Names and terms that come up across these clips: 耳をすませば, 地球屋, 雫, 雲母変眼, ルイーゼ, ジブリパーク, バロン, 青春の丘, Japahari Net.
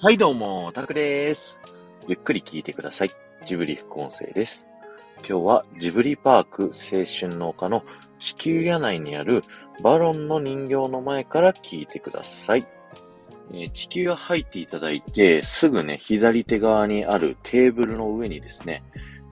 はいどうも、タクです。ゆっくり聞いてください。ジブリ副音声です。今日はジブリパーク青春の丘の地球屋内にあるバロンの人形の前から聞いてください。地球屋入っていただいて、すぐね、左手側にあるテーブルの上にですね、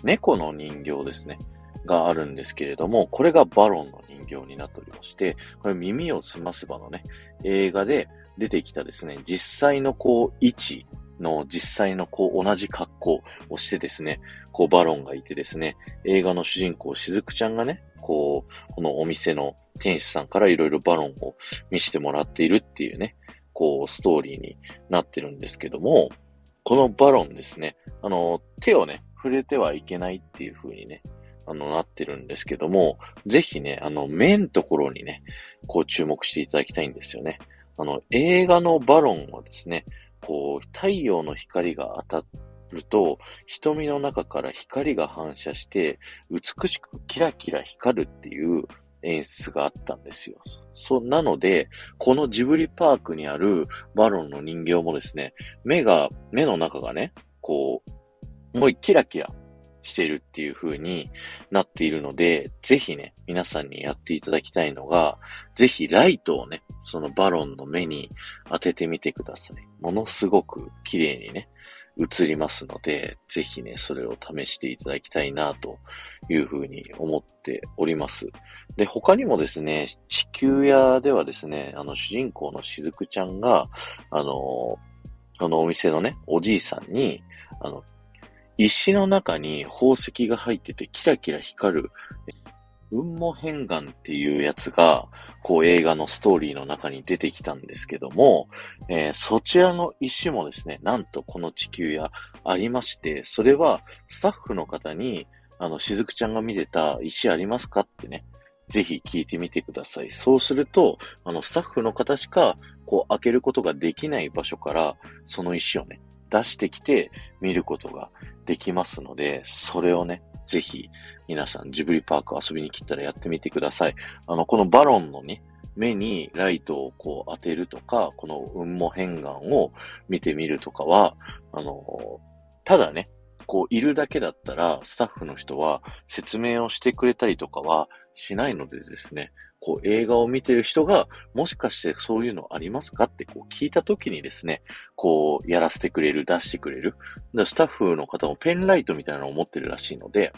猫の人形ですね、があるんですけれども、これがバロンの人形になっておりまして、これ耳をすませばのね、映画で、出てきたですね、実際の位置の実際の同じ格好をしてですね、バロンがいてですね、映画の主人公雫ちゃんがね、このお店の店主さんからいろいろバロンを見せてもらっているっていうね、ストーリーになってるんですけども、このバロンですね、手をね、触れてはいけないっていう風にね、なってるんですけども、ぜひね、目のところにね、注目していただきたいんですよね。映画のバロンはですね、太陽の光が当たると、瞳の中から光が反射して、美しくキラキラ光るっていう演出があったんですよ。なので、このジブリパークにあるバロンの人形もですね、目の中がね、もうキラキラしているっていう風になっているので、ぜひね、皆さんにやっていただきたいのが、ぜひライトをね、そのバロンの目に当ててみてください。ものすごく綺麗にね、映りますので、ぜひね、それを試していただきたいなという風に思っております。で、他にもですね、地球屋ではですね、主人公の雫ちゃんが、あのお店のね、おじいさんに、石の中に宝石が入っててキラキラ光る雲母変眼っていうやつが映画のストーリーの中に出てきたんですけども、そちらの石もですね、なんとこの地球屋ありまして、それはスタッフの方に雫ちゃんが見てた石ありますかってね、ぜひ聞いてみてください。そうするとスタッフの方しか開けることができない場所からその石をね出してきて見ることができますので、それをね、ぜひ皆さんジブリパーク遊びに来たらやってみてください。このバロンのね、目にライトを当てるとか、この雲母変眼を見てみるとかは、ただね、いるだけだったらスタッフの人は説明をしてくれたりとかはしないのでですね、映画を見てる人がもしかしてそういうのありますかって聞いた時にですね、やらせてくれる、出してくれる。スタッフの方もペンライトみたいなのを持ってるらしいので、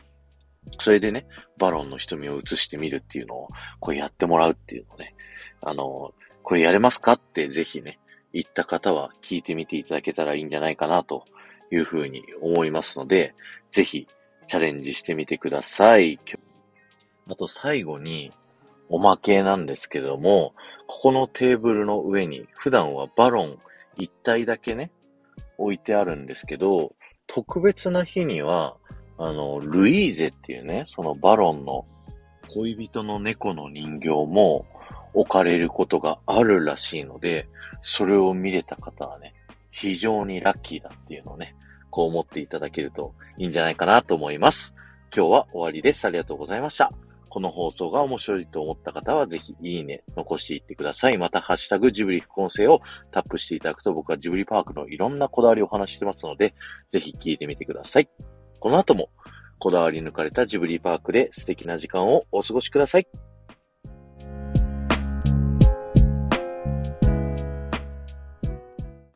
それでね、バロンの瞳を映してみるっていうのをやってもらうっていうのをね、これやれますかってぜひね、言った方は聞いてみていただけたらいいんじゃないかなというふうに思いますので、ぜひチャレンジしてみてください。あと最後に、おまけなんですけども、ここのテーブルの上に普段はバロン一体だけね、置いてあるんですけど、特別な日には、ルイーゼっていうね、そのバロンの恋人の猫の人形も置かれることがあるらしいので、それを見れた方はね、非常にラッキーだっていうのをね、思っていただけるといいんじゃないかなと思います。今日は終わりです。ありがとうございました。この放送が面白いと思った方はぜひいいね残していってください。またハッシュタグジブリ副音声をタップしていただくと、僕はジブリパークのいろんなこだわりをお話してますので、ぜひ聞いてみてください。この後もこだわり抜かれたジブリパークで素敵な時間をお過ごしください。